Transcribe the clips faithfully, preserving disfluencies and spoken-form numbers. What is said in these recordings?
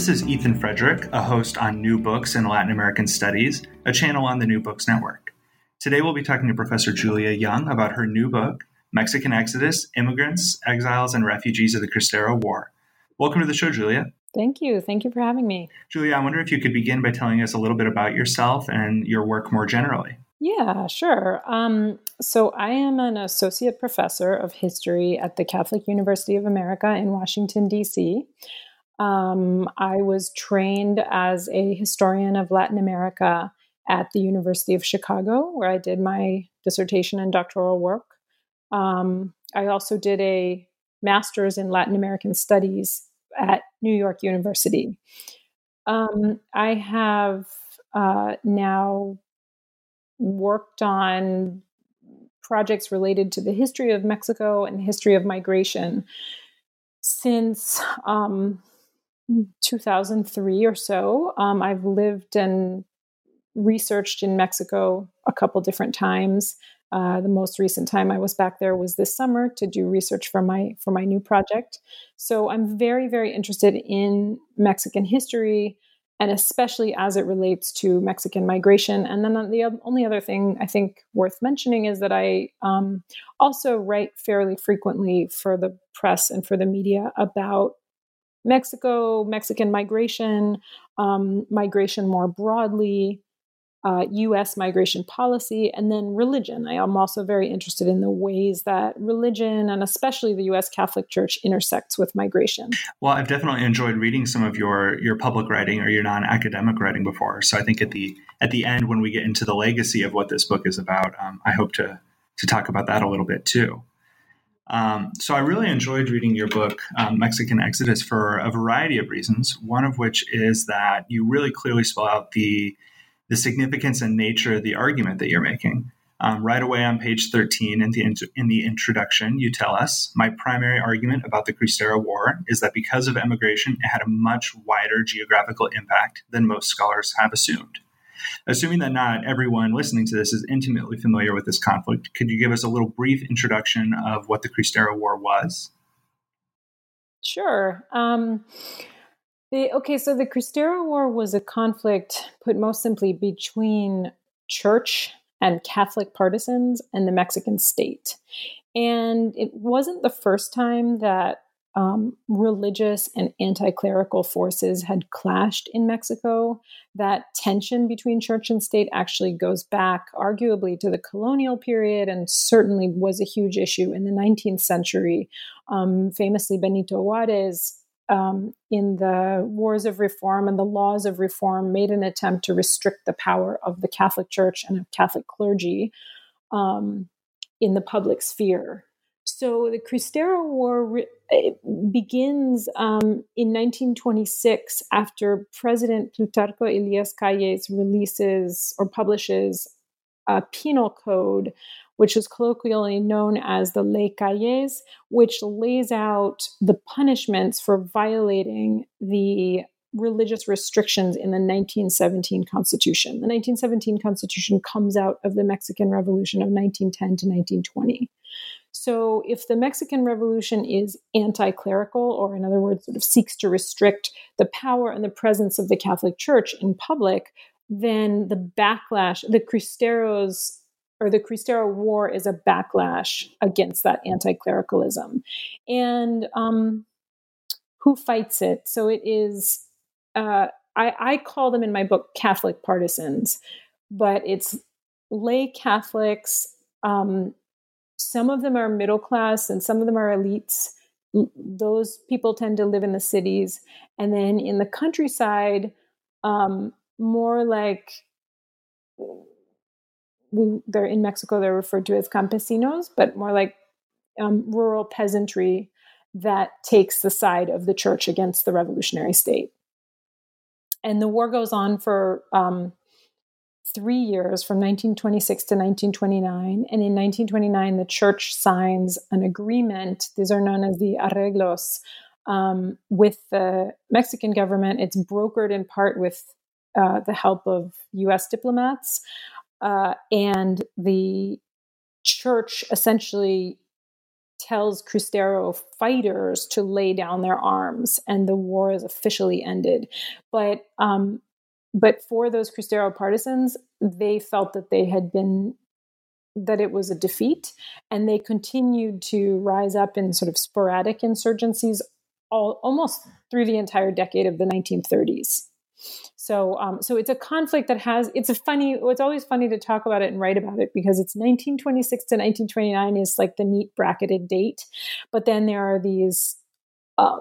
This is Ethan Frederick, a host on New Books in Latin American Studies, a channel on the New Books Network. Today we'll be talking to Professor Julia Young about her new book, Mexican Exodus: Immigrants, Exiles, and Refugees of the Cristero War. Welcome to the show, Julia. Thank you. Thank you for having me. Julia, I wonder if you could begin by telling us a little bit about yourself and your work more generally. Yeah, sure. Um, so I am an associate professor of history at the Catholic University of America in Washington, D C. Um, I was trained as a historian of Latin America at the University of Chicago, where I did my dissertation and doctoral work. Um, I also did a master's in Latin American studies at New York University. Um, I have uh, now worked on projects related to the history of Mexico and the history of migration since um, two thousand three or so. Um, I've lived and researched in Mexico a couple different times. Uh, the most recent time I was back there was this summer to do research for my for my new project. So I'm very, very interested in Mexican history, and especially as it relates to Mexican migration. And then the only other thing I think worth mentioning is that I um, also write fairly frequently for the press and for the media about Mexico, Mexican migration, um, migration more broadly, uh, U S migration policy, and then religion. I am also very interested in the ways that religion, and especially the U S Catholic Church, intersects with migration. Well, I've definitely enjoyed reading some of your your public writing or your non-academic writing before. So I think at the at the end, when we get into the legacy of what this book is about, um, I hope to to talk about that a little bit too. Um, so I really enjoyed reading your book, um, Mexican Exodus, for a variety of reasons, one of which is that you really clearly spell out the the significance and nature of the argument that you're making. Um, right away on page thirteen in the, in the introduction, you tell us, "My primary argument about the Cristero War is that because of emigration, it had a much wider geographical impact than most scholars have assumed. Assuming that not everyone listening to this is intimately familiar with this conflict, could you give us a little brief introduction of what the Cristero War was?" Sure. Um, the, okay, so the Cristero War was a conflict, put most simply, between church and Catholic partisans and the Mexican state. And it wasn't the first time that Um, religious and anti-clerical forces had clashed in Mexico. That tension between church and state actually goes back arguably to the colonial period, and certainly was a huge issue in the nineteenth century. Um, famously, Benito Juárez, um, in the Wars of Reform and the Laws of Reform, made an attempt to restrict the power of the Catholic Church and of Catholic clergy um, in the public sphere. So the Cristero War re- begins um, in nineteen twenty-six after President Plutarco Elías Calles releases or publishes a penal code, which is colloquially known as the Ley Calles, which lays out the punishments for violating the religious restrictions in the nineteen seventeen Constitution. The nineteen seventeen Constitution comes out of the Mexican Revolution of nineteen ten to nineteen twenty. So if the Mexican Revolution is anti-clerical, or in other words, sort of seeks to restrict the power and the presence of the Catholic Church in public, then the backlash, the Cristeros, or the Cristero War, is a backlash against that anti-clericalism. And um, who fights it? So it is, uh, I, I call them in my book Catholic partisans, but it's lay Catholics. Um, Some of them are middle class and some of them are elites. Those people tend to live in the cities. And then in the countryside, um, more like, we, they're in Mexico, they're referred to as campesinos, but more like um, rural peasantry that takes the side of the church against the revolutionary state. And the war goes on for Um, three years, from nineteen twenty-six to nineteen twenty-nine. And in nineteen twenty-nine, the church signs an agreement. These are known as the arreglos, um, with the Mexican government. It's brokered in part with uh, the help of U S diplomats. Uh, and the church essentially tells Cristero fighters to lay down their arms, and the war is officially ended. But um, but for those Cristero partisans, they felt that they had been, that it was a defeat, and they continued to rise up in sort of sporadic insurgencies all, almost through the entire decade of the nineteen thirties. So, um, so it's a conflict that has, it's a funny, it's always funny to talk about it and write about it, because it's nineteen twenty-six to nineteen twenty-nine is like the neat bracketed date. But then there are these uh,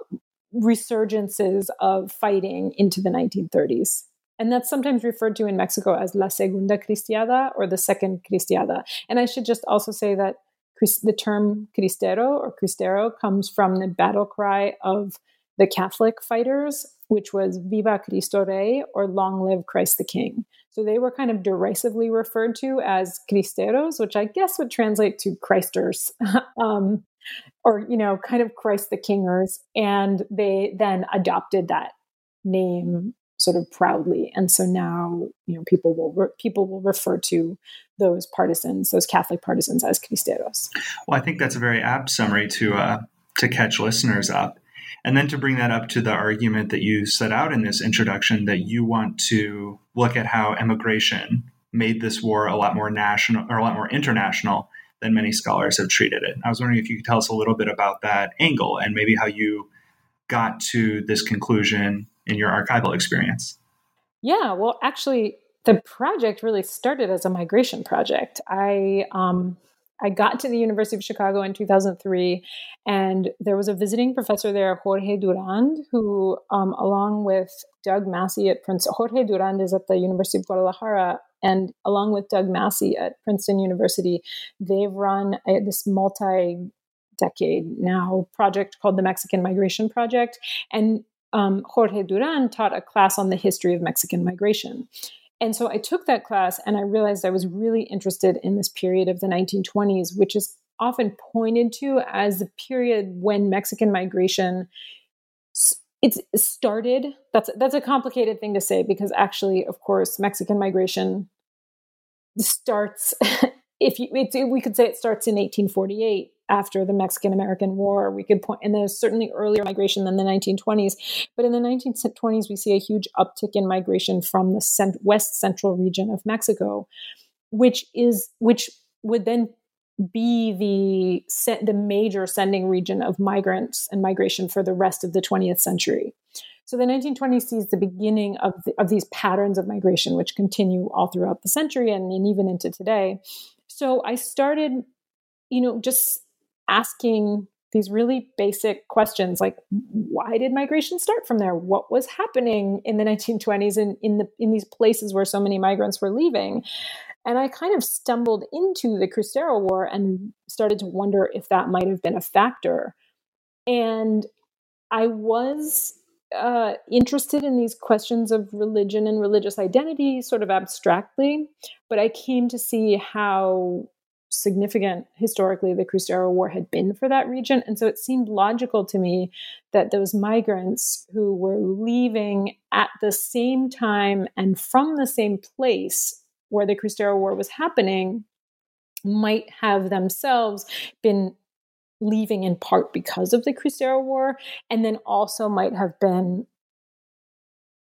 resurgences of fighting into the nineteen thirties. And that's sometimes referred to in Mexico as La Segunda Cristiada, or the Second Cristiada. And I should just also say that the term Cristero or Cristero comes from the battle cry of the Catholic fighters, which was Viva Cristo Rey, or Long Live Christ the King. So they were kind of derisively referred to as Cristeros, which I guess would translate to Christers, um, or, you know, kind of Christ the Kingers. And they then adopted that name sort of proudly. And so now, you know, people will re- people will refer to those partisans, those Catholic partisans, as Cristeros. Well, I think that's a very apt summary to uh, to catch listeners up. And then to bring that up to the argument that you set out in this introduction, that you want to look at how emigration made this war a lot more national, or a lot more international, than many scholars have treated it. I was wondering if you could tell us a little bit about that angle and maybe how you got to this conclusion in your archival experience. Yeah, well, actually, the project really started as a migration project. I, um, I got to the University of Chicago in two thousand three, and there was a visiting professor there, Jorge Durand, who, um, along with Doug Massey at Princeton, Jorge Durand is at the University of Guadalajara, and along with Doug Massey at Princeton University, they've run a, this multi-decade now project called the Mexican Migration Project. And um, Jorge Durand taught a class on the history of Mexican migration. And so I took that class, and I realized I was really interested in this period of the nineteen twenties, which is often pointed to as the period when Mexican migration it's started. That's that's a complicated thing to say, because actually, of course, Mexican migration starts, if you, it, we could say it starts in eighteen forty-eight. After the Mexican-American War, we could point, and there's certainly earlier migration than the nineteen twenties. But in the nineteen twenties, we see a huge uptick in migration from the cent- west central region of Mexico, which is which would then be the se- the major sending region of migrants and migration for the rest of the twentieth century. So the nineteen twenties sees the beginning of the, of these patterns of migration, which continue all throughout the century and, and even into today. So I started, you know, just asking these really basic questions, like, why did migration start from there? What was happening in the nineteen twenties and in the in these places where so many migrants were leaving? And I kind of stumbled into the Cristero War and started to wonder if that might have been a factor. And I was uh, interested in these questions of religion and religious identity sort of abstractly, but I came to see how significant historically the Cristero War had been for that region. And so it seemed logical to me that those migrants who were leaving at the same time and from the same place where the Cristero War was happening might have themselves been leaving in part because of the Cristero War, and then also might have been,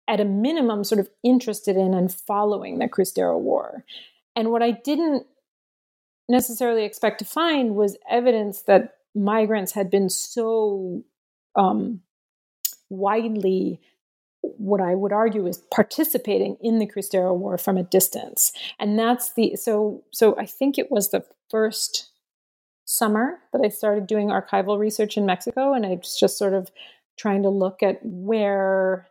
at a minimum, sort of interested in and following the Cristero War. And what I didn't necessarily expect to find was evidence that migrants had been so um, widely, what I would argue is participating in the Cristero War from a distance. And that's the, so, so I think it was the first summer that I started doing archival research in Mexico. And I was just sort of trying to look at where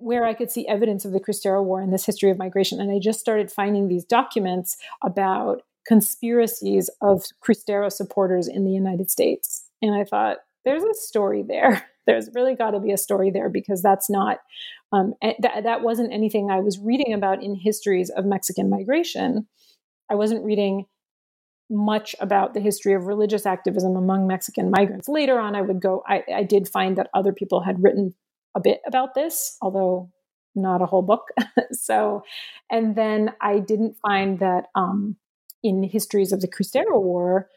where I could see evidence of the Cristero War in this history of migration. And I just started finding these documents about conspiracies of Cristero supporters in the United States. And I thought, there's a story there. There's really got to be a story there, because that's not, um, th- that wasn't anything I was reading about in histories of Mexican migration. I wasn't reading much about the history of religious activism among Mexican migrants. Later on, I would go, I, I did find that other people had written a bit about this, although not a whole book. So, and then I didn't find that, um, in histories of the Cristero War,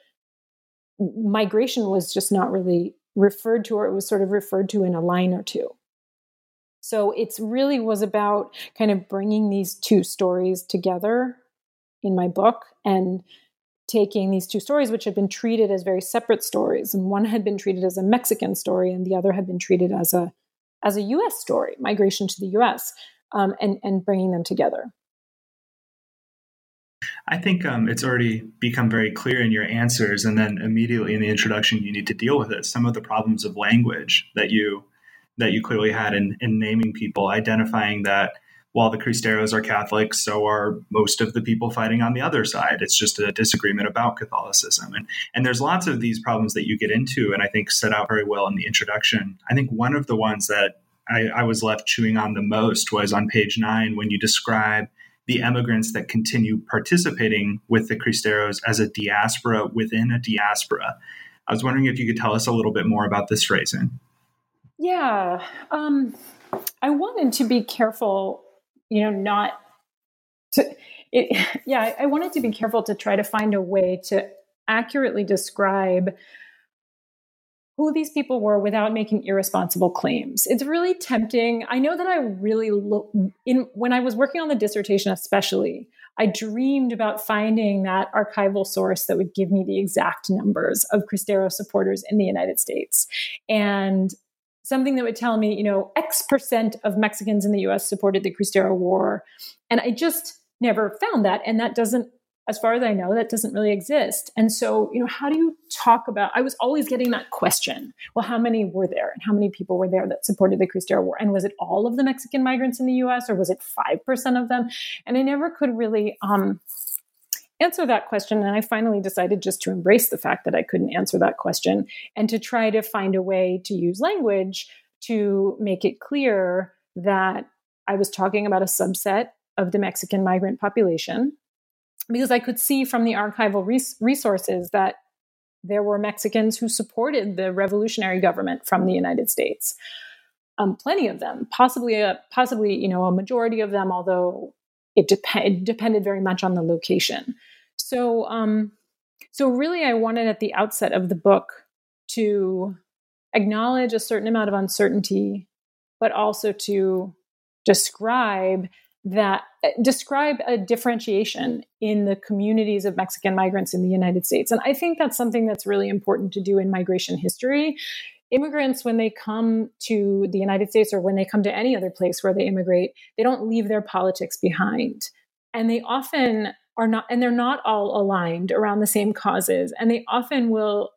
migration was just not really referred to, or it was sort of referred to in a line or two. So it really was about kind of bringing these two stories together in my book and taking these two stories, which had been treated as very separate stories. And one had been treated as a Mexican story and the other had been treated as a as a U S story, migration to the U S, um, and, and bringing them together. I think um, it's already become very clear in your answers, and then immediately in the introduction, you need to deal with it. Some of the problems of language that you that you clearly had in, in naming people, identifying that while the Cristeros are Catholic, so are most of the people fighting on the other side. It's just a disagreement about Catholicism. And, and there's lots of these problems that you get into, and I think set out very well in the introduction. I think one of the ones that I, I was left chewing on the most was on page nine, when you describe the emigrants that continue participating with the Cristeros as a diaspora within a diaspora. I was wondering if you could tell us a little bit more about this phrasing. Yeah. Um, I wanted to be careful, you know, not to, it, yeah, I, I wanted to be careful to try to find a way to accurately describe who these people were without making irresponsible claims. It's really tempting. I know that I really, lo- in when I was working on the dissertation especially, I dreamed about finding that archival source that would give me the exact numbers of Cristero supporters in the United States. And something that would tell me, you know, X percent of Mexicans in the U S supported the Cristero War. And I just never found that. And that doesn't, as far as I know, that doesn't really exist. And so, you know, how do you talk about, I was always getting that question. Well, how many were there and how many people were there that supported the Cristero War? And was it all of the Mexican migrants in the U S, or was it five percent of them? And I never could really um, answer that question. And I finally decided just to embrace the fact that I couldn't answer that question and to try to find a way to use language to make it clear that I was talking about a subset of the Mexican migrant population, because I could see from the archival res- resources that there were Mexicans who supported the revolutionary government from the United States. Um, plenty of them, possibly, a, possibly, you know, a majority of them, although It, dep- it depended very much on the location. So, um, so really, I wanted at the outset of the book to acknowledge a certain amount of uncertainty, but also to describe that uh, describe a differentiation in the communities of Mexican migrants in the United States. And I think that's something that's really important to do in migration history. Immigrants, when they come to the United States or when they come to any other place where they immigrate, they don't leave their politics behind. And they often are not, and they're not all aligned around the same causes. And they often will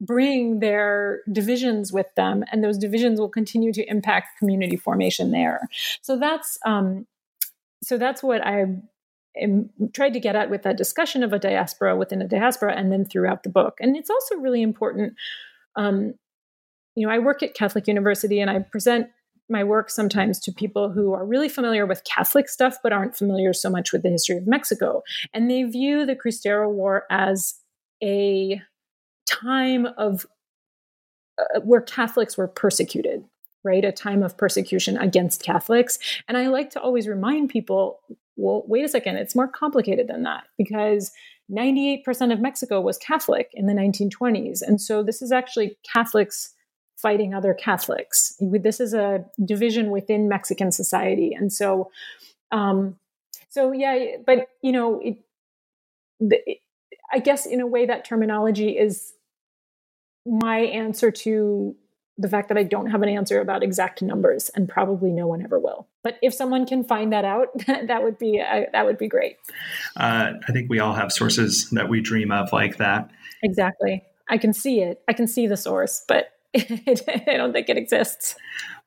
bring their divisions with them. And those divisions will continue to impact community formation there. So that's, um, so that's what I am, tried to get at with that discussion of a diaspora within a diaspora and then throughout the book. And it's also really important. Um, You know, I work at Catholic University and I present my work sometimes to people who are really familiar with Catholic stuff, but aren't familiar so much with the history of Mexico. And they view the Cristero War as a time of uh, where Catholics were persecuted, right? A time of persecution against Catholics. And I like to always remind people, well, wait a second, it's more complicated than that, because ninety-eight percent of Mexico was Catholic in the nineteen twenties. And so this is actually Catholics fighting other Catholics. This is a division within Mexican society. And so, um, so yeah, but, you know, it, it, I guess in a way that terminology is my answer to the fact that I don't have an answer about exact numbers, and probably no one ever will. But if someone can find that out, that would be, uh, that would be great. Uh, I think we all have sources that we dream of like that. Exactly. I can see it. I can see the source, but I don't think it exists.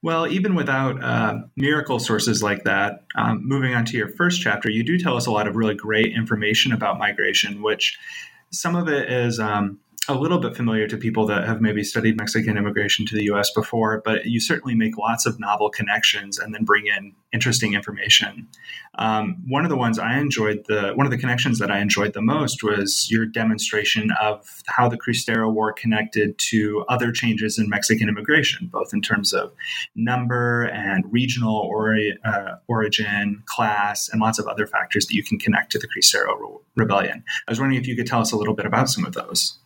Well, even without uh, miracle sources like that, um, moving on to your first chapter, you do tell us a lot of really great information about migration, which some of it is um, a little bit familiar to people that have maybe studied Mexican immigration to the U S before, but you certainly make lots of novel connections and then bring in interesting information. Um, one of the ones I enjoyed, the one of the connections that I enjoyed the most was your demonstration of how the Cristero War connected to other changes in Mexican immigration, both in terms of number and regional ori- uh, origin, class, and lots of other factors that you can connect to the Cristero Re- Rebellion. I was wondering if you could tell us a little bit about some of those.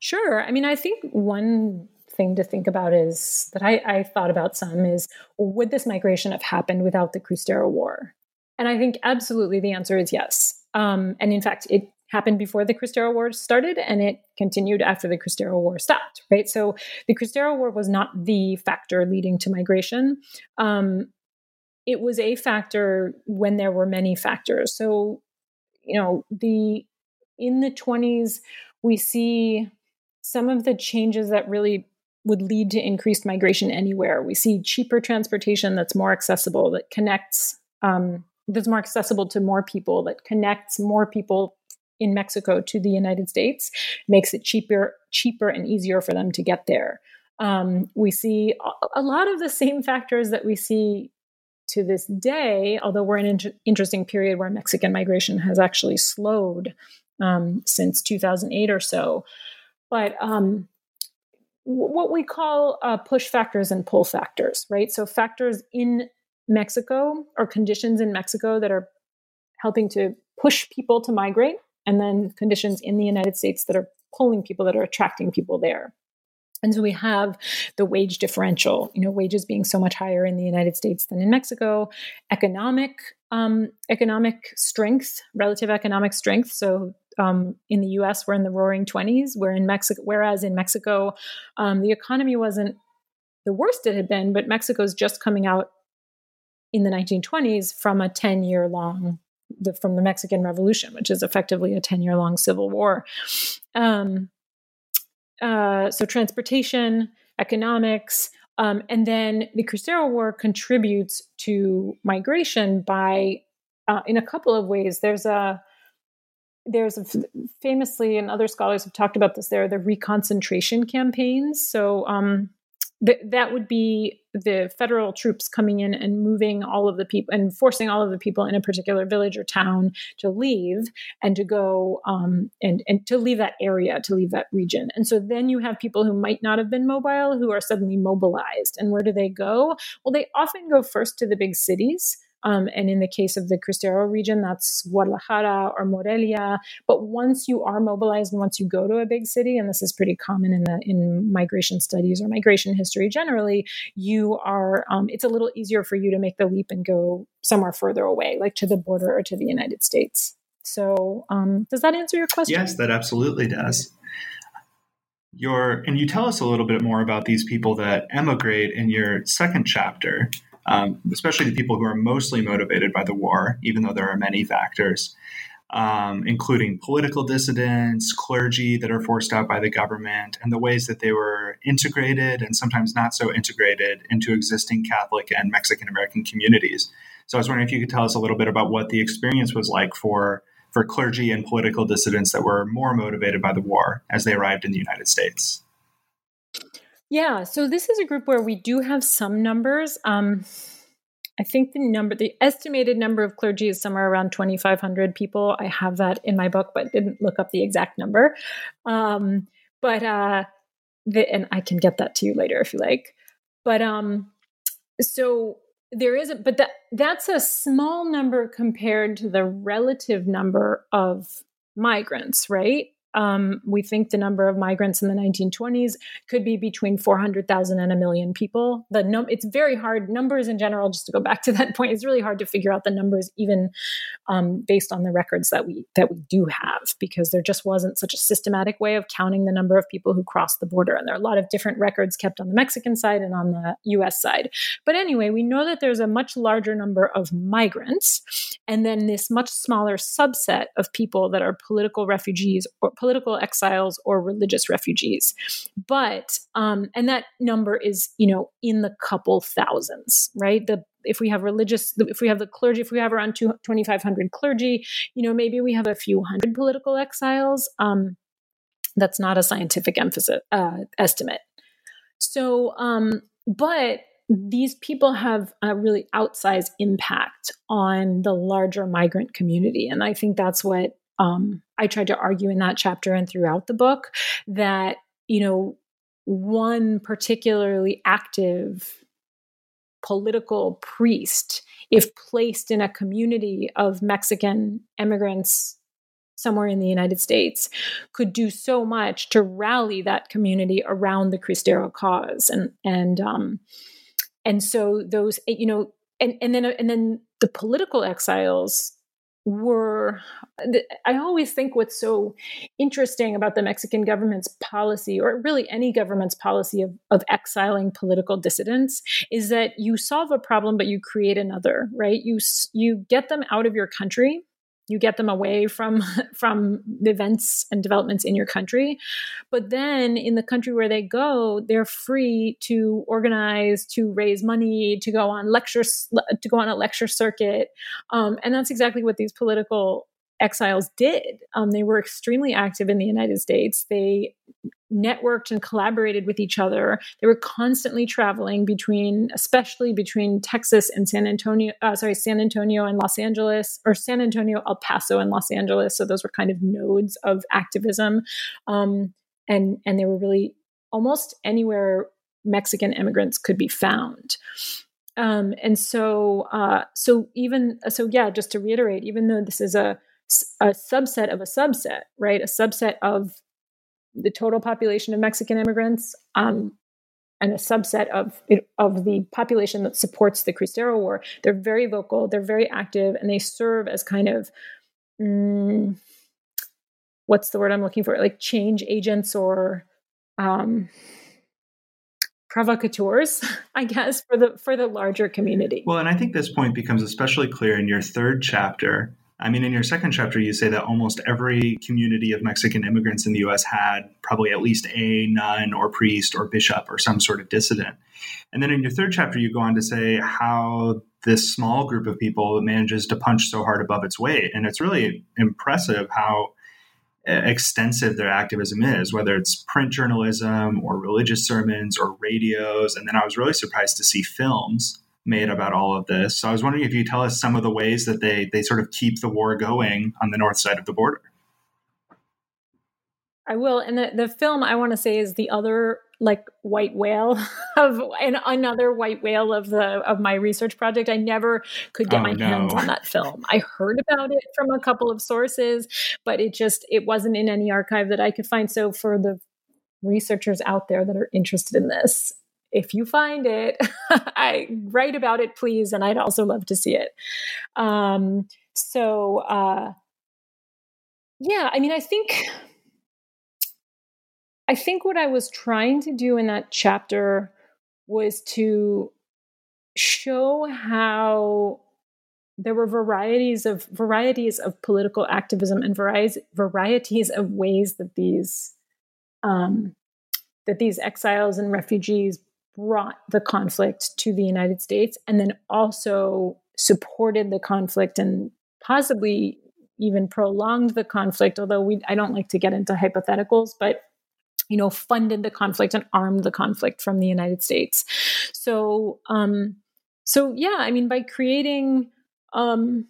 Sure. I mean, I think one thing to think about is that I, I thought about some is, would this migration have happened without the Cristero War? And I think absolutely the answer is yes. Um, and in fact, it happened before the Cristero War started, and it continued after the Cristero War stopped, right? So the Cristero War was not the factor leading to migration. Um, it was a factor when there were many factors. So, you know, the in the twenties, we see some of the changes that really would lead to increased migration anywhere. We see cheaper transportation that's more accessible, that connects, um, that's more accessible to more people, that connects more people in Mexico to the United States, makes it cheaper, cheaper and easier for them to get there. Um, we see a lot of the same factors that we see to this day, although we're in an inter- interesting period where Mexican migration has actually slowed um, since two thousand eight or so. But um, w- what we call uh, push factors and pull factors, right? So factors in Mexico or conditions in Mexico that are helping to push people to migrate, and then conditions in the United States that are pulling people, that are attracting people there. And so we have the wage differential, you know, wages being so much higher in the United States than in Mexico, economic um, economic strength, relative economic strength. So um, in the U S, we're in the roaring twenties, where in Mexico, whereas in Mexico, um, the economy wasn't the worst it had been, but Mexico's just coming out in the nineteen twenties from a ten-year long The, from the Mexican Revolution, which is effectively a ten-year long civil war. Um, uh, so transportation, economics, um, and then the Cristero War contributes to migration by, uh, in a couple of ways. There's a, there's a, famously, and other scholars have talked about this, there are the reconcentration campaigns. So um, th- that would be the federal troops coming in and moving all of the people and forcing all of the people in a particular village or town to leave and to go um, and, and to leave that area, to leave that region. And so then you have people who might not have been mobile who are suddenly mobilized. And where do they go? Well, they often go first to the big cities. Um, and in the case of the Cristero region, that's Guadalajara or Morelia. But once you are mobilized and once you go to a big city, and this is pretty common in the in migration studies or migration history generally, you are um, it's a little easier for you to make the leap and go somewhere further away, like to the border or to the United States. So um, does that answer your question? Yes, that absolutely does. Your, and you tell us a little bit more about these people that emigrate in your second chapter. Um, especially the people who are mostly motivated by the war, even though there are many factors, um, including political dissidents, clergy that are forced out by the government, and the ways that they were integrated and sometimes not so integrated into existing Catholic and Mexican-American communities. So I was wondering if you could tell us a little bit about what the experience was like for, for clergy and political dissidents that were more motivated by the war as they arrived in the United States. Yeah, so this is a group where we do have some numbers. Um, I think the number, the estimated number of clergy is somewhere around twenty-five hundred people. I have that in my book, but didn't look up the exact number. Um, but uh, the, and I can get that to you later if you like. But um, so there is, a, but that that's a small number compared to the relative number of migrants, right? Um, we think the number of migrants in the nineteen twenties could be between four hundred thousand and a million people. The num- It's very hard. Numbers in general, just to go back to that point, it's really hard to figure out the numbers even um, based on the records that we that we do have, because there just wasn't such a systematic way of counting the number of people who crossed the border. And there are a lot of different records kept on the Mexican side and on the U S side. But anyway, we know that there's a much larger number of migrants and then this much smaller subset of people that are political refugees or political exiles or religious refugees. But, um, and that number is, you know, in the couple thousands, right? The, if we have religious, if we have the clergy, if we have around twenty-five hundred clergy, you know, maybe we have a few hundred political exiles. Um, that's not a scientific emphasis, uh, estimate. So, um, but these people have a really outsized impact on the larger migrant community. And I think that's what, Um, I tried to argue in that chapter and throughout the book that, you know, one particularly active political priest, if placed in a community of Mexican immigrants somewhere in the United States, could do so much to rally that community around the Cristero cause. And, and, um, and so those, you know, and, and then, and then the political exiles were, I always think what's so interesting about the Mexican government's policy, or really any government's policy of, of exiling political dissidents, is that you solve a problem, but you create another, right? You, you get them out of your country, you get them away from, from the events and developments in your country. But then in the country where they go, they're free to organize, to raise money, to go on lectures, to go on a lecture circuit. Um, and that's exactly what these political exiles did. Um, they were extremely active in the United States. They networked and collaborated with each other. They were constantly traveling between, especially between Texas and San Antonio, uh, sorry, San Antonio and Los Angeles, or San Antonio, El Paso, and Los Angeles. So those were kind of nodes of activism. Um, and, and they were really almost anywhere Mexican immigrants could be found. Um, and so, uh, so even, so yeah, just to reiterate, even though this is a, a subset of a subset, right? A subset of the total population of Mexican immigrants, um, and a subset of of the population that supports the Cristero War. They're very vocal, they're very active, and they serve as kind of, mm, what's the word I'm looking for? Like change agents or um, provocateurs, I guess, for the for the larger community. Well, and I think this point becomes especially clear in your third chapter. I mean, in your second chapter, you say that almost every community of Mexican immigrants in the U S had probably at least a nun or priest or bishop or some sort of dissident. And then in your third chapter, you go on to say how this small group of people manages to punch so hard above its weight. And it's really impressive how extensive their activism is, whether it's print journalism or religious sermons or radios. And then I was really surprised to see films made about all of this. So I was wondering if you tell us some of the ways that they they sort of keep the war going on the north side of the border. I will. And the, the film, I want to say, is the other like white whale of and another white whale of the of my research project. I never could get oh, my no. hands on that film. I heard about it from a couple of sources, but it just it wasn't in any archive that I could find. So for the researchers out there that are interested in this, if you find it, I write about it, please. And I'd also love to see it. Um, so, uh, yeah, I mean, I think, I think what I was trying to do in that chapter was to show how there were varieties of varieties of political activism and varieties, varieties of ways that these, um, that these exiles and refugees brought the conflict to the United States, and then also supported the conflict and possibly even prolonged the conflict, although we I don't like to get into hypotheticals, but you know, funded the conflict and armed the conflict from the United States. So um, so yeah, I mean, by creating um,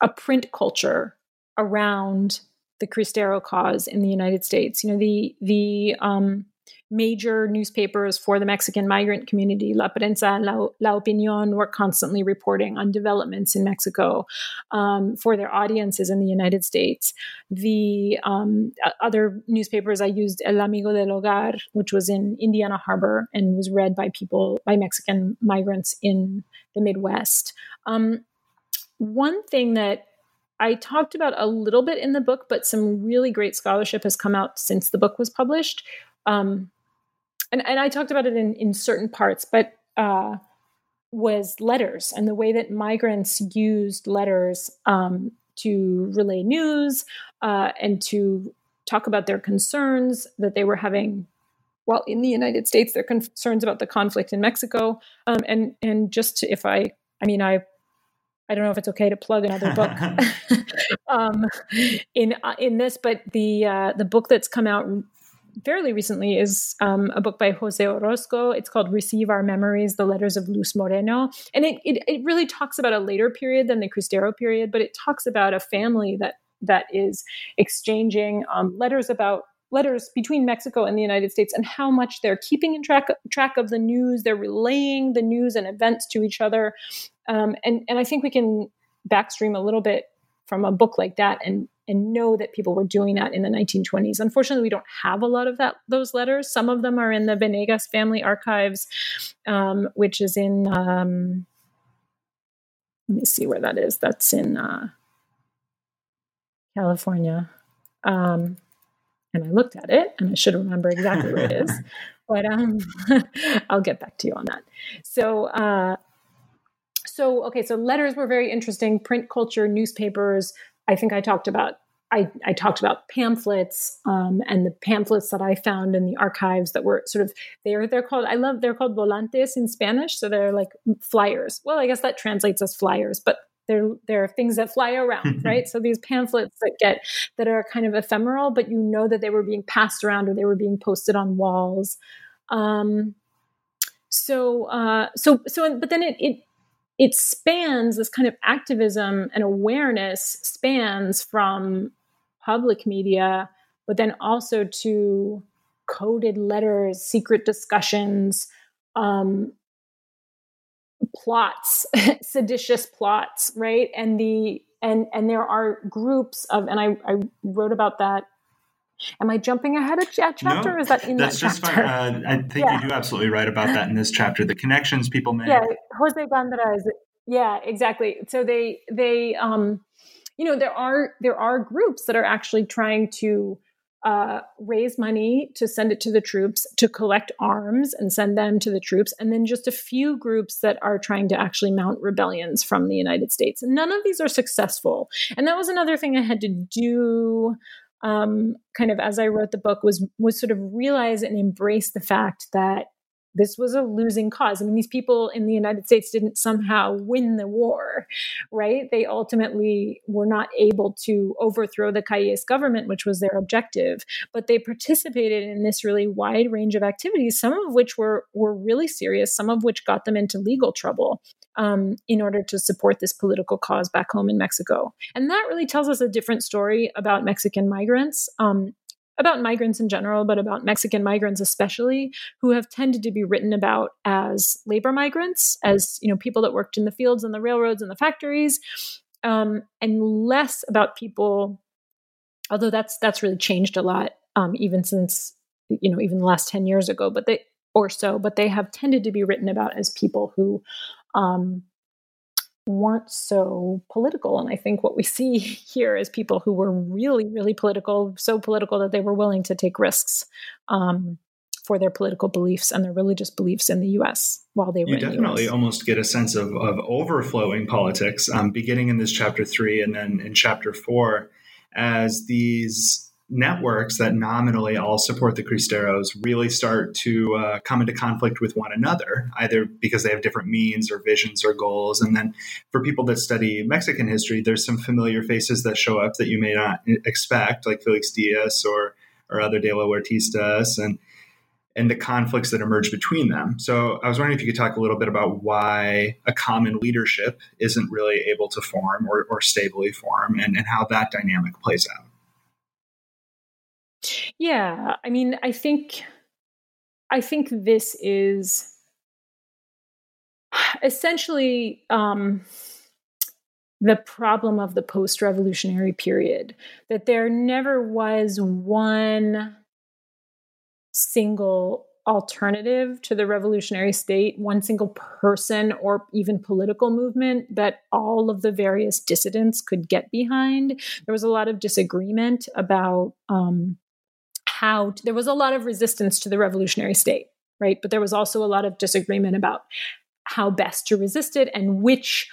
a print culture around the Cristero cause in the United States, you know, the the um, major newspapers for the Mexican migrant community, La Prensa, La, La Opinión, were constantly reporting on developments in Mexico um, for their audiences in the United States. The um, other newspapers I used, El Amigo del Hogar, which was in Indiana Harbor and was read by people, by Mexican migrants in the Midwest. Um, one thing that I talked about a little bit in the book, but some really great scholarship has come out since the book was published. Um, and, and I talked about it in, in certain parts, but uh, was letters and the way that migrants used letters um, to relay news uh, and to talk about their concerns that they were having while in the United States, their concerns about the conflict in Mexico. Um, and, and just to, if I, I mean, I, I don't know if it's okay to plug another book um, in uh, in this, but the uh, the book that's come out fairly recently is um, a book by José Orozco. It's called Receive Our Memories: The Letters of Luz Moreno. And it, it, it really talks about a later period than the Cristero period, but it talks about a family that that is exchanging um, letters about letters between Mexico and the United States, and how much they're keeping in track track of the news. They're relaying the news and events to each other. Um, and, and I think we can backstream a little bit from a book like that and and know that people were doing that in the nineteen twenties. Unfortunately, we don't have a lot of that those letters. Some of them are in the Venegas family archives, um, which is in, um, let me see where that is. That's in uh, California. Um, and I looked at it, and I should remember exactly where it is. But um, I'll get back to you on that. So, uh, so okay, so letters were very interesting. Print culture, newspapers. I think I talked about I, I talked about pamphlets um, and the pamphlets that I found in the archives that were sort of they're they're called I love they're called volantes in Spanish, so they're like flyers. Well, I guess that translates as flyers, but they're they're things that fly around, right? So these pamphlets that get that are kind of ephemeral, but you know that they were being passed around or they were being posted on walls. Um, so uh, so so but then it it. It spans this kind of activism and awareness spans from public media, but then also to coded letters, secret discussions, um, plots, seditious plots, right? And the and and there are groups of, and I, I wrote about that. Am I jumping ahead of that chapter? No, or is that in that's that just chapter? Fine. Uh, I think yeah. You do absolutely right about that in this chapter. The connections people made. Yeah, José Banderas. Yeah, exactly. So they they um, you know, there are there are groups that are actually trying to uh, raise money to send it to the troops, to collect arms and send them to the troops, and then just a few groups that are trying to actually mount rebellions from the United States. And none of these are successful. And that was another thing I had to do. Um, kind of as I wrote the book was was sort of realize and embrace the fact that this was a losing cause. I mean, these people in the United States didn't somehow win the war, right? They ultimately were not able to overthrow the Calles government, which was their objective, but they participated in this really wide range of activities, some of which were were really serious, some of which got them into legal trouble. Um, in order to support this political cause back home in Mexico. And that really tells us a different story about Mexican migrants, um, about migrants in general, but about Mexican migrants especially, who have tended to be written about as labor migrants, as you know, people that worked in the fields and the railroads and the factories, um, and less about people, although that's that's really changed a lot, um, even since, you know, even the last ten years ago, but they or so, but they have tended to be written about as people who Um, weren't so political. And I think what we see here is people who were really, really political, so political that they were willing to take risks um, for their political beliefs and their religious beliefs in the U S while they were you in the U S. You definitely almost get a sense of, of overflowing politics um, beginning in this chapter three and then in chapter four as these networks that nominally all support the Cristeros really start to uh, come into conflict with one another, either because they have different means or visions or goals. And then for people that study Mexican history, there's some familiar faces that show up that you may not expect, like Félix Díaz or or other de los Huertistas and, and the conflicts that emerge between them. So I was wondering if you could talk a little bit about why a common leadership isn't really able to form or, or stably form and, and how that dynamic plays out. Yeah, I mean, I think, I think this is essentially um, the problem of the post-revolutionary period, that there never was one single alternative to the revolutionary state, one single person or even political movement that all of the various dissidents could get behind. There was a lot of disagreement about um, how to, there was a lot of resistance to the revolutionary state, right? But there was also a lot of disagreement about how best to resist it and which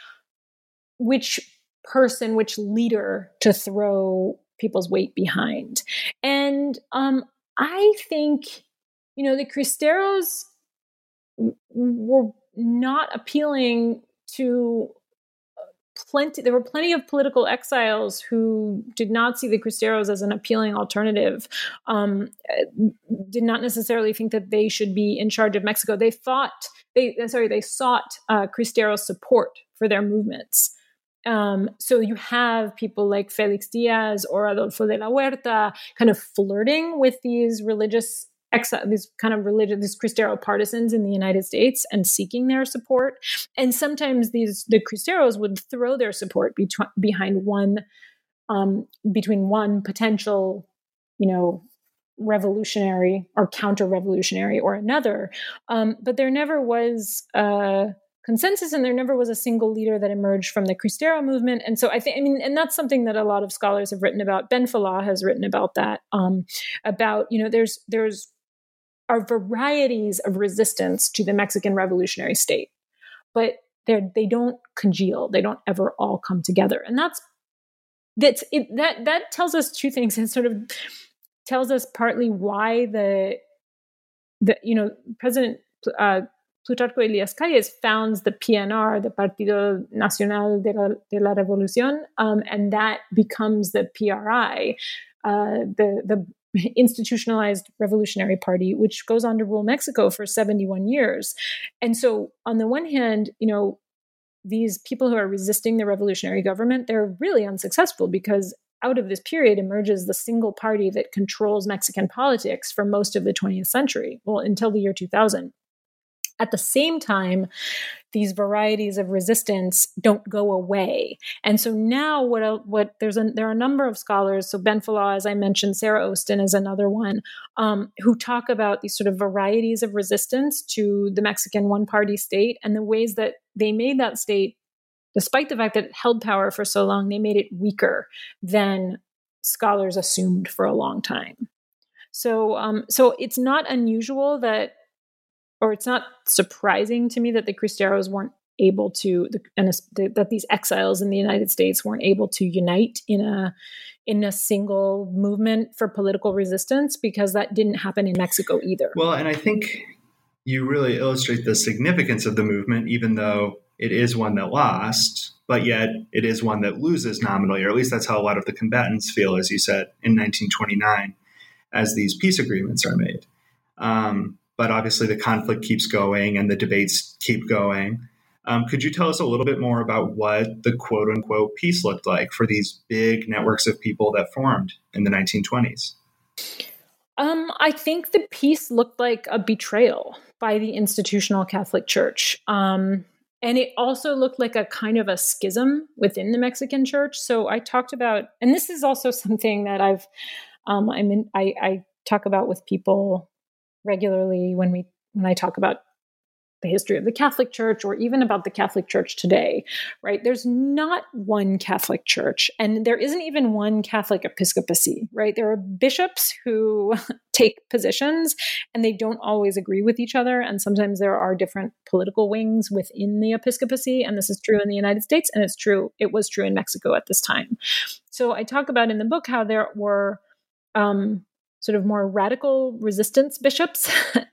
which person, which leader to throw people's weight behind. And um, I think, you know, the Cristeros were not appealing to plenty. There were plenty of political exiles who did not see the Cristeros as an appealing alternative, um, did not necessarily think that they should be in charge of Mexico. They thought, they sorry, they sought uh, Cristero support for their movements. Um, so you have people like Félix Díaz or Adolfo de la Huerta kind of flirting with these religious Exile, these kind of religious, these Cristero partisans in the United States and seeking their support. And sometimes these, the Cristeros would throw their support be- behind one um, between one potential, you know, revolutionary or counter-revolutionary or another. Um, but there never was a consensus, and there never was a single leader that emerged from the Cristero movement. And so I think, I mean, and that's something that a lot of scholars have written about. Ben Fallaw has written about that, um, about, you know, there's, there's, are varieties of resistance to the Mexican revolutionary state, but they don't congeal. They don't ever all come together. And that's, that's it, that, that tells us two things. It sort of tells us partly why the, the you know, President uh, Plutarco Elías Calles founds the P N R, the Partido Nacional de la, de la Revolución, um, and that becomes the P R I, uh, the, the, institutionalized revolutionary party, which goes on to rule Mexico for seventy-one years. And so on the one hand, you know, these people who are resisting the revolutionary government, they're really unsuccessful because out of this period emerges the single party that controls Mexican politics for most of the twentieth century, well, until the year two thousand. At the same time, these varieties of resistance don't go away. And so now what, what there's a, there are a number of scholars, so Ben Fallaw, as I mentioned, Sarah Ostin is another one, um, who talk about these sort of varieties of resistance to the Mexican one-party state and the ways that they made that state, despite the fact that it held power for so long, they made it weaker than scholars assumed for a long time. So, um, so it's not unusual that or it's not surprising to me that the Cristeros weren't able to, and that these exiles in the United States weren't able to unite in a in a single movement for political resistance, because that didn't happen in Mexico either. Well, and I think you really illustrate the significance of the movement, even though it is one that lost, but yet it is one that loses nominally, or at least that's how a lot of the combatants feel, as you said, in nineteen twenty-nine, as these peace agreements are made. Um, But obviously the conflict keeps going and the debates keep going. Um, could you tell us a little bit more about what the quote unquote peace looked like for these big networks of people that formed in the nineteen twenties? Um, I think the peace looked like a betrayal by the institutional Catholic Church. Um, and it also looked like a kind of a schism within the Mexican Church. So I talked about, and this is also something that I've, um, I'm in, I, I talk about with people regularly when we when I talk about the history of the Catholic Church, or even about the Catholic Church today, right? There's not one Catholic Church, and there isn't even one Catholic episcopacy, right? There are bishops who take positions, and they don't always agree with each other, and sometimes there are different political wings within the episcopacy, and this is true in the United States, and it's true, it was true in Mexico at this time. So I talk about in the book how there were um, sort of more radical resistance bishops,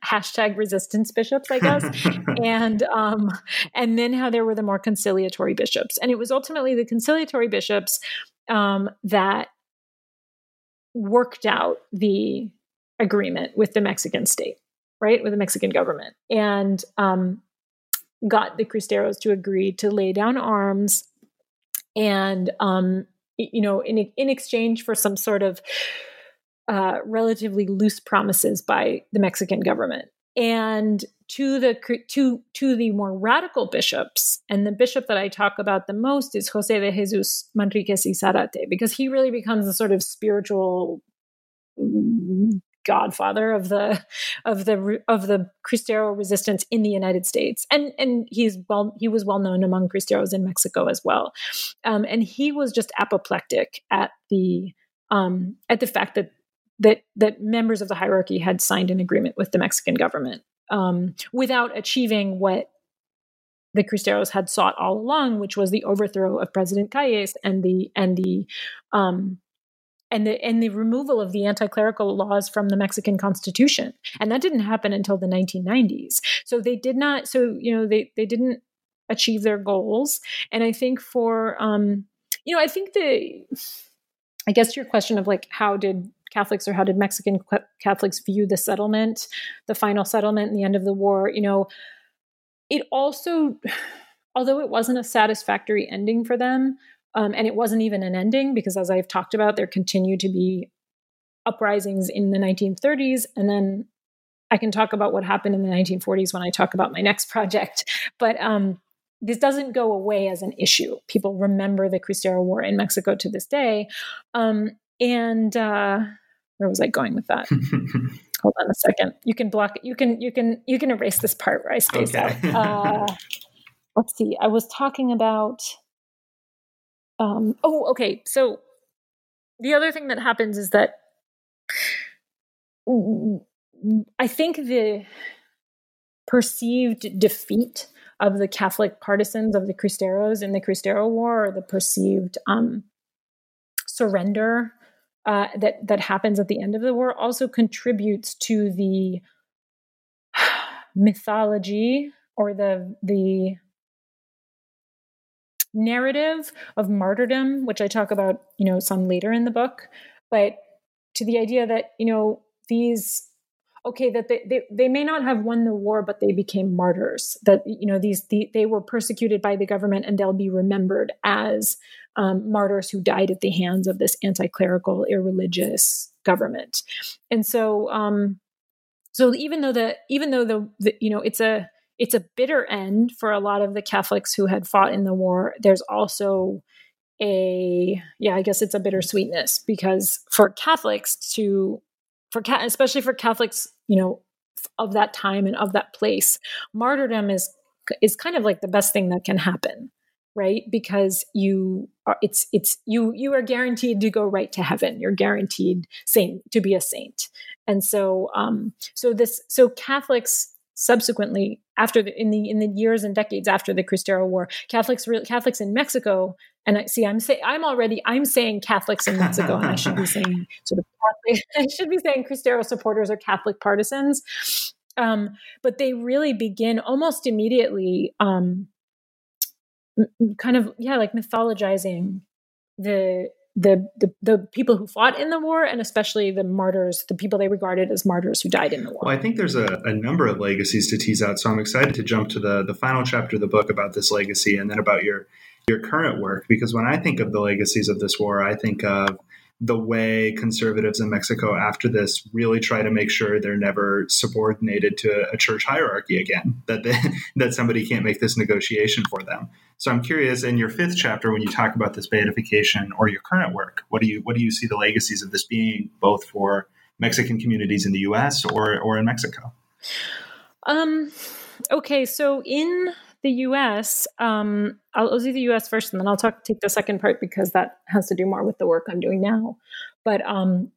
hashtag resistance bishops, I guess, and um, and then how there were the more conciliatory bishops. And it was ultimately the conciliatory bishops um, that worked out the agreement with the Mexican state, right, with the Mexican government, and um, got the Cristeros to agree to lay down arms and, um, you know, in, in exchange for some sort of Uh, relatively loose promises by the Mexican government. And to the to to the more radical bishops, and the bishop that I talk about the most is José de Jesús Manríquez y Zárate, because he really becomes a sort of spiritual godfather of the of the of the Cristero resistance in the United States, and and he's well he was well known among Cristeros in Mexico as well, um, and he was just apoplectic at the um, at the fact that. that that members of the hierarchy had signed an agreement with the Mexican government um, without achieving what the Cristeros had sought all along, which was the overthrow of President Calles and the and the um, and the and the removal of the anti-clerical laws from the Mexican Constitution. And that didn't happen until the nineteen nineties. So they did not. So you know they they didn't achieve their goals. And I think for um, you know I think the I guess your question of like how did Catholics or how did Mexican Catholics view the settlement, the final settlement and the end of the war? You know, it also, although it wasn't a satisfactory ending for them, um, and it wasn't even an ending because, as I've talked about, there continued to be uprisings in the nineteen thirties. And then I can talk about what happened in the nineteen forties when I talk about my next project. But um, this doesn't go away as an issue. People remember the Cristero War in Mexico to this day. Um, and uh, where was I going with that? Hold on a second. You can block it. You can, you can, you can erase this part where I spaced okay. out. Uh, let's see. I was talking about, um, oh, okay. So the other thing that happens is that I think the perceived defeat of the Catholic partisans of the Cristeros in the Cristero War, or the perceived um, surrender uh, that, that happens at the end of the war, also contributes to the mythology or the, the narrative of martyrdom, which I talk about, you know, some later in the book, but to the idea that, you know, these, okay, that they, they, they may not have won the war, but they became martyrs, that, you know, these, the, they were persecuted by the government and they'll be remembered as um, martyrs who died at the hands of this anti-clerical, irreligious government. And so, um, so even though the, even though the, the, you know, it's a, it's a bitter end for a lot of the Catholics who had fought in the war, there's also a, yeah, I guess it's a bittersweetness, because for Catholics to, For especially for Catholics, you know, of that time and of that place, martyrdom is is kind of like the best thing that can happen, right? Because you are, it's it's you you are guaranteed to go right to heaven. You're guaranteed saint to be a saint, and so um, so this so Catholics subsequently after the, in the in the years and decades after the Cristero War, Catholics re, Catholics in Mexico. And I see, I'm say, I'm already, I'm saying Catholics in Mexico, and I should be saying sort of Catholic, I should be saying Cristero supporters or Catholic partisans. Um, but they really begin almost immediately um, kind of, yeah, like mythologizing the, the, the, the people who fought in the war, and especially the martyrs, the people they regarded as martyrs who died in the war. Well, I think there's a, a number of legacies to tease out. So I'm excited to jump to the the final chapter of the book about this legacy, and then about your your current work, because when I think of the legacies of this war, I think of the way conservatives in Mexico after this really try to make sure they're never subordinated to a church hierarchy again, that they, that somebody can't make this negotiation for them. So I'm curious, in your fifth chapter, when you talk about this beatification, or your current work, what do you what do you see the legacies of this being, both for Mexican communities in the U S or or in Mexico? Um. Okay, so in the U S, um, I'll, I'll do the U S first, and then I'll talk, take the second part, because that has to do more with the work I'm doing now. But um,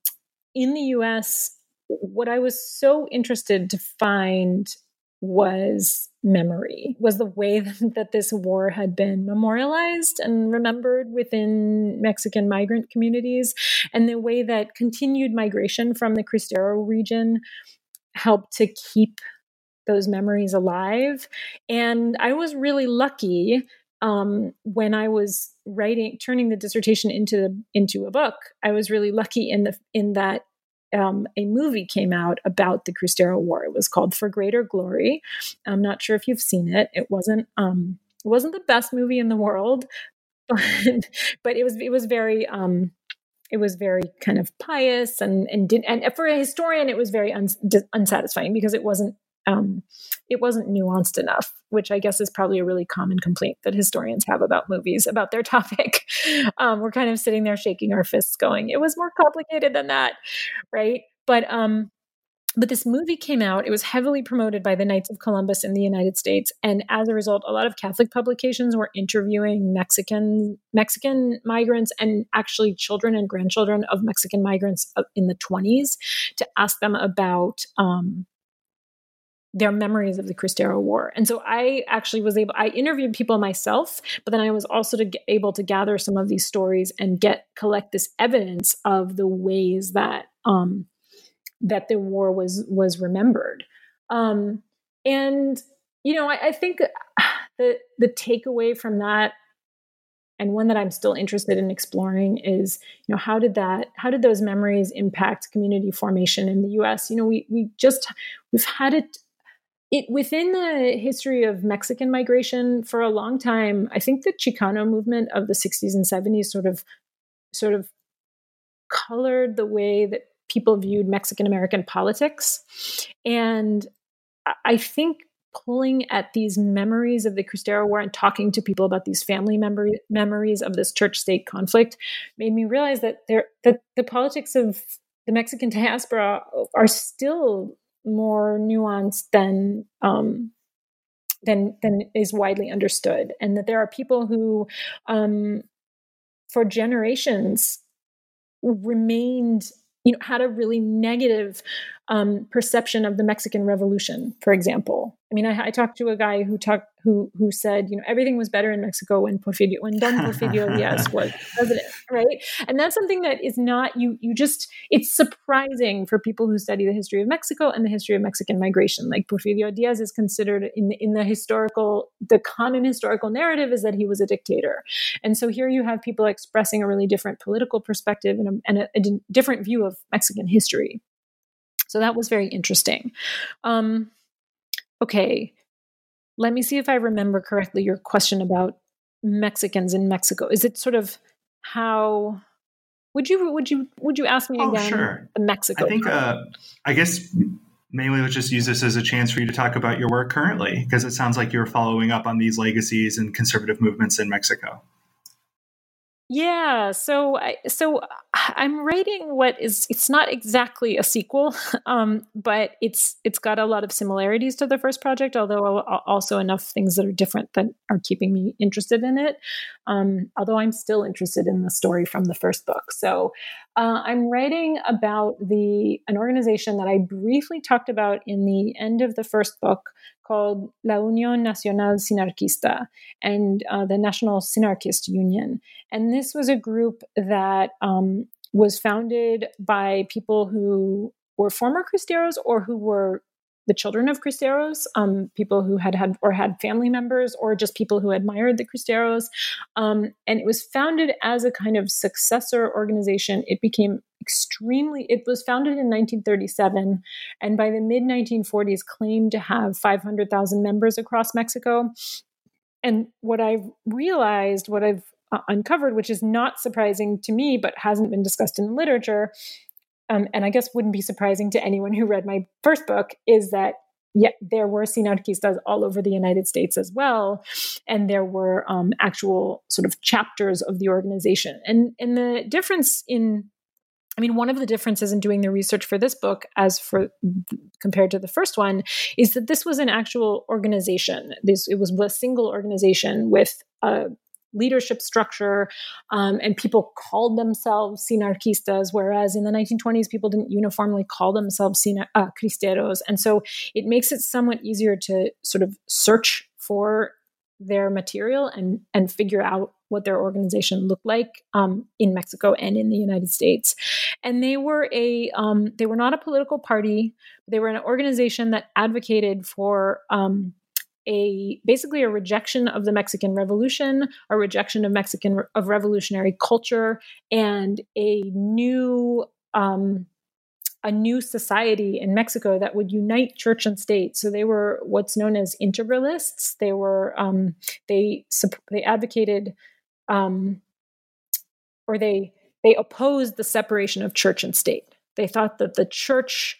in the U S, what I was so interested to find was memory, was the way that this war had been memorialized and remembered within Mexican migrant communities, and the way that continued migration from the Cristero region helped to keep those memories alive. And I was really lucky um, when I was writing, turning the dissertation into the, into a book. I was really lucky in the in that um, a movie came out about the Cristero War. It was called For Greater Glory. I'm not sure if you've seen it. It wasn't um, it wasn't the best movie in the world, but but it was it was very. Um, It was very kind of pious, and and did, and for a historian, it was very un, unsatisfying because it wasn't um, it wasn't nuanced enough, which I guess is probably a really common complaint that historians have about movies, about their topic. Um, we're kind of sitting there shaking our fists, going, "It was more complicated than that," right? But um, but this movie came out. It was heavily promoted by the Knights of Columbus in the United States, and as a result, a lot of Catholic publications were interviewing Mexican Mexican migrants, and actually children and grandchildren of Mexican migrants in the twenties, to ask them about um, their memories of the Cristero War. And so I actually was able, I interviewed people myself, but then I was also to get, able to gather some of these stories and get, collect this evidence of the ways that, um, that the war was, was remembered. Um, and, you know, I, I think the, the takeaway from that, and one that I'm still interested in exploring, is, you know, how did that, how did those memories impact community formation in the U S? You know, we, we just, we've had it, It within the history of Mexican migration for a long time. I think the Chicano movement of the sixties and seventies sort of, sort of colored the way that people viewed Mexican American politics, and I think pulling at these memories of the Cristero War and talking to people about these family memory, memories of this church-state conflict made me realize that there that the politics of the Mexican diaspora are still more nuanced than um, than than is widely understood, and that there are people who, um, for generations, remained. You know, had a really negative um, perception of the Mexican Revolution, for example. I mean, I, I talked to a guy who talked who who said, you know, everything was better in Mexico when Porfirio, when Don Porfirio Díaz was president, right? And that's something that is not you. You just it's surprising for people who study the history of Mexico and the history of Mexican migration. Like Porfirio Díaz is considered in the, in the historical, the common historical narrative is that he was a dictator, and so here you have people expressing a really different political perspective and a, and a, a different view of of Mexican history. So that was very interesting. Um, okay. Let me see if I remember correctly your question about Mexicans in Mexico. Is it sort of how, would you, would you, would you ask me oh, again? Sure. The Mexico. I think, uh, I guess mainly let's just use this as a chance for you to talk about your work currently, because it sounds like you're following up on these legacies and conservative movements in Mexico. Yeah, so I, so I'm writing what is it's not exactly a sequel, um, but it's it's got a lot of similarities to the first project, although also enough things that are different that are keeping me interested in it. Um, although I'm still interested in the story from the first book, so uh, I'm writing about the an organization that I briefly talked about in the end of the first book called La Unión Nacional Sinarquista, and uh, the National Sinarchist Union. And this was a group that um, was founded by people who were former Cristeros or who were the children of Cristeros, um, people who had had or had family members or just people who admired the Cristeros. Um, and it was founded as a kind of successor organization. It became extremely, it was founded in nineteen thirty-seven and by the mid nineteen forties claimed to have five hundred thousand members across Mexico. And what I've realized, what I've uh, uncovered, which is not surprising to me, but hasn't been discussed in literature, Um, and I guess wouldn't be surprising to anyone who read my first book, is that yeah, there were Sinarquistas all over the United States as well. And there were um, actual sort of chapters of the organization. And, and the difference in, I mean, one of the differences in doing the research for this book as for compared to the first one is that this was an actual organization. This It was a single organization with a leadership structure, um, and people called themselves Sinarquistas, whereas in the nineteen twenties, people didn't uniformly call themselves Sina- uh, Cristeros. And so it makes it somewhat easier to sort of search for their material and, and figure out what their organization looked like um, in Mexico and in the United States. And they were a um, they were not a political party. They were an organization that advocated for um, a basically a rejection of the Mexican Revolution, a rejection of Mexican of revolutionary culture, and a new um, a new society in Mexico that would unite church and state. So they were what's known as integralists. They were um, they they advocated um, or they they opposed the separation of church and state. They thought that the church.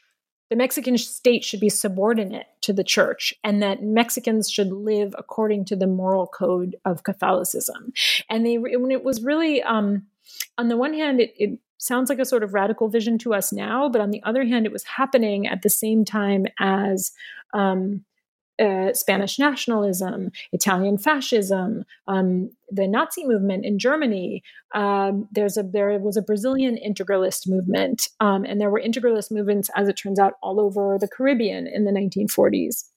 The Mexican state should be subordinate to the church, and that Mexicans should live according to the moral code of Catholicism. And they, when it was really, um, on the one hand, it, it sounds like a sort of radical vision to us now, but on the other hand, it was happening at the same time as um, uh, Spanish nationalism, Italian fascism, um, the Nazi movement in Germany. Um, there's a there was a Brazilian integralist movement, um, and there were integralist movements, as it turns out, all over the Caribbean in the nineteen forties.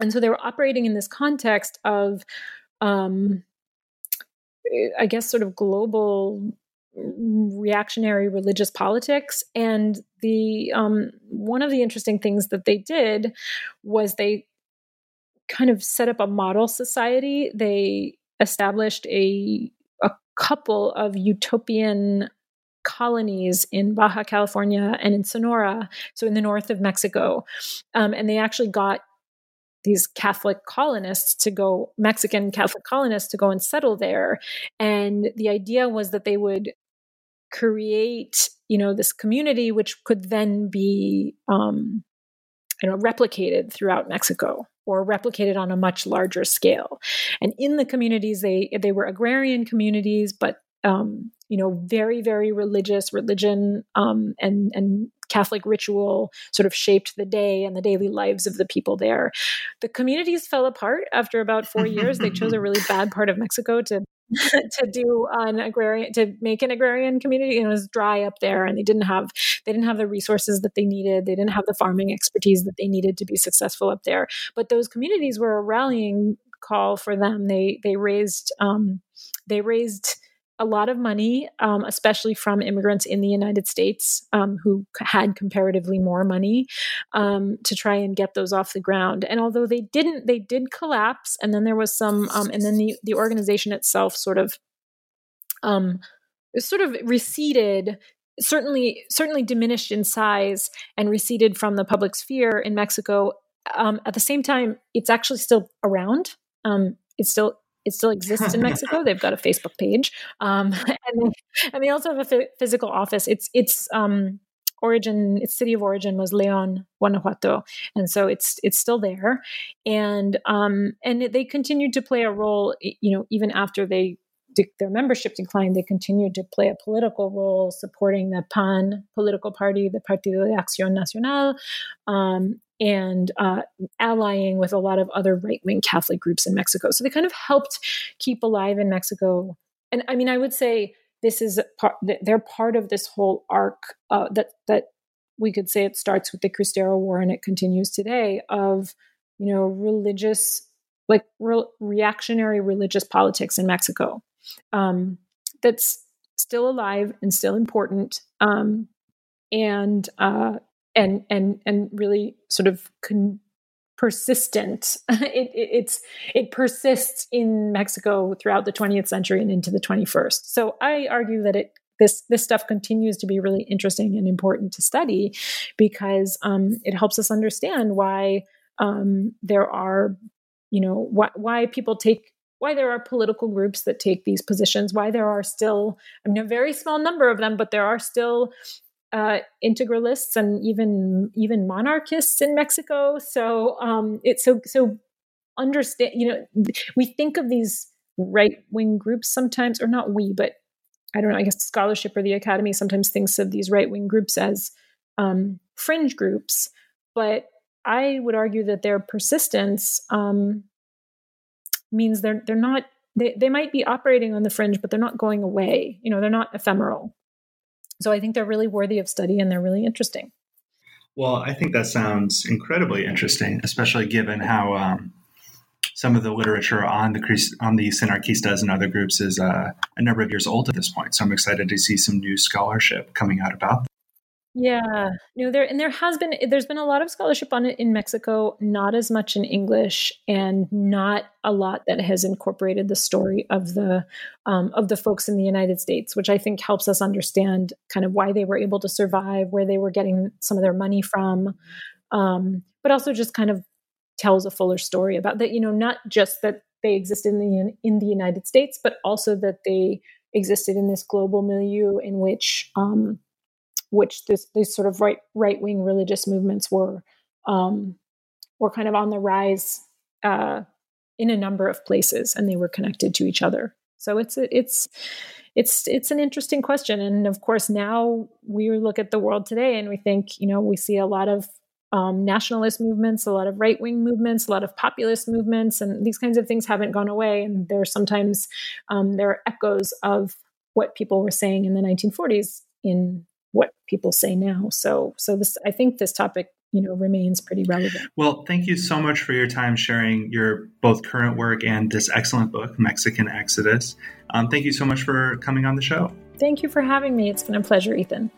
And so they were operating in this context of, um, I guess, sort of global reactionary religious politics. And the um, one of the interesting things that they did was they kind of set up a model society. They established a a couple of utopian colonies in Baja California and in Sonora, so in the north of Mexico. Um, and they actually got these Catholic colonists to go, Mexican Catholic colonists to go and settle there. And the idea was that they would create, you know, this community, which could then be, um, you know, replicated throughout Mexico. or replicated on a much larger scale. And in the communities, they they were agrarian communities, but um, you know, very, very religious. Religion um, and and Catholic ritual sort of shaped the day and the daily lives of the people there. The communities fell apart after about four years. They chose a really bad part of Mexico to to do an agrarian, to make an agrarian community. And it was dry up there, and they didn't have they didn't have the resources that they needed. They didn't have the farming expertise that they needed to be successful up there. But those communities were a rallying call for them. They they raised um, they raised. a lot of money, um, especially from immigrants in the United States um, who had comparatively more money um, to try and get those off the ground. And although they didn't, they did collapse. And then there was some, um, and then the, the organization itself sort of, um, sort of receded, certainly, certainly diminished in size and receded from the public sphere in Mexico. Um, at the same time, it's actually still around. Um, it's still It still exists in Mexico. They've got a Facebook page, um, and, and they also have a f- physical office. Its its um, origin, its city of origin, was León, Guanajuato, and so it's it's still there. And um, and they continued to play a role, you know, even after they their membership declined. They continued to play a political role, supporting the P A N political party, the Partido de Acción Nacional. Um, and uh, allying with a lot of other right-wing Catholic groups in Mexico. So they kind of helped keep alive in Mexico. And I mean, I would say this is part, they're part of this whole arc uh, that that we could say it starts with the Cristero War and it continues today of, you know, religious, like re- reactionary religious politics in Mexico. Um, that's still alive and still important. Um, and, uh, and and and really sort of con- persistent. It, it it's it persists in Mexico throughout the twentieth century and into the twenty-first. So I argue that it this this stuff continues to be really interesting and important to study because um, it helps us understand why um, there are you know why why people take. Why there are political groups that take these positions. Why there are still I mean a very small number of them, but there are still. Uh, integralists and even even monarchists in Mexico. So um, it's so so understand. You know, we think of these right wing groups sometimes, or not we, but I don't know. I guess scholarship or the academy sometimes thinks of these right wing groups as um, fringe groups, but I would argue that their persistence um, means they're they're not. They they might be operating on the fringe, but they're not going away. You know, they're not ephemeral. So I think they're really worthy of study and they're really interesting. Well, I think that sounds incredibly interesting, especially given how um, some of the literature on the on the Sinarquistas and other groups is uh, a number of years old at this point. So I'm excited to see some new scholarship coming out about them. Yeah, you know, there and there has been there's been a lot of scholarship on it in Mexico, not as much in English, and not a lot that has incorporated the story of the um, of the folks in the United States, which I think helps us understand kind of why they were able to survive, where they were getting some of their money from, um, but also just kind of tells a fuller story about that. You know, not just that they existed in the in the United States, but also that they existed in this global milieu in which. Um, which this, these sort of right, right-wing religious movements were um, were kind of on the rise uh, in a number of places, and they were connected to each other. So it's it's it's it's an interesting question. And of course, now we look at the world today, and we think, you know, we see a lot of um, nationalist movements, a lot of right-wing movements, a lot of populist movements, and these kinds of things haven't gone away. And there are sometimes um, there are echoes of what people were saying in the nineteen forties in what people say now. So, so this, I think this topic, you know, remains pretty relevant. Well, thank you so much for your time sharing your both current work and this excellent book, Mexican Exodus. Um, thank you so much for coming on the show. Thank you for having me. It's been a pleasure, Ethan.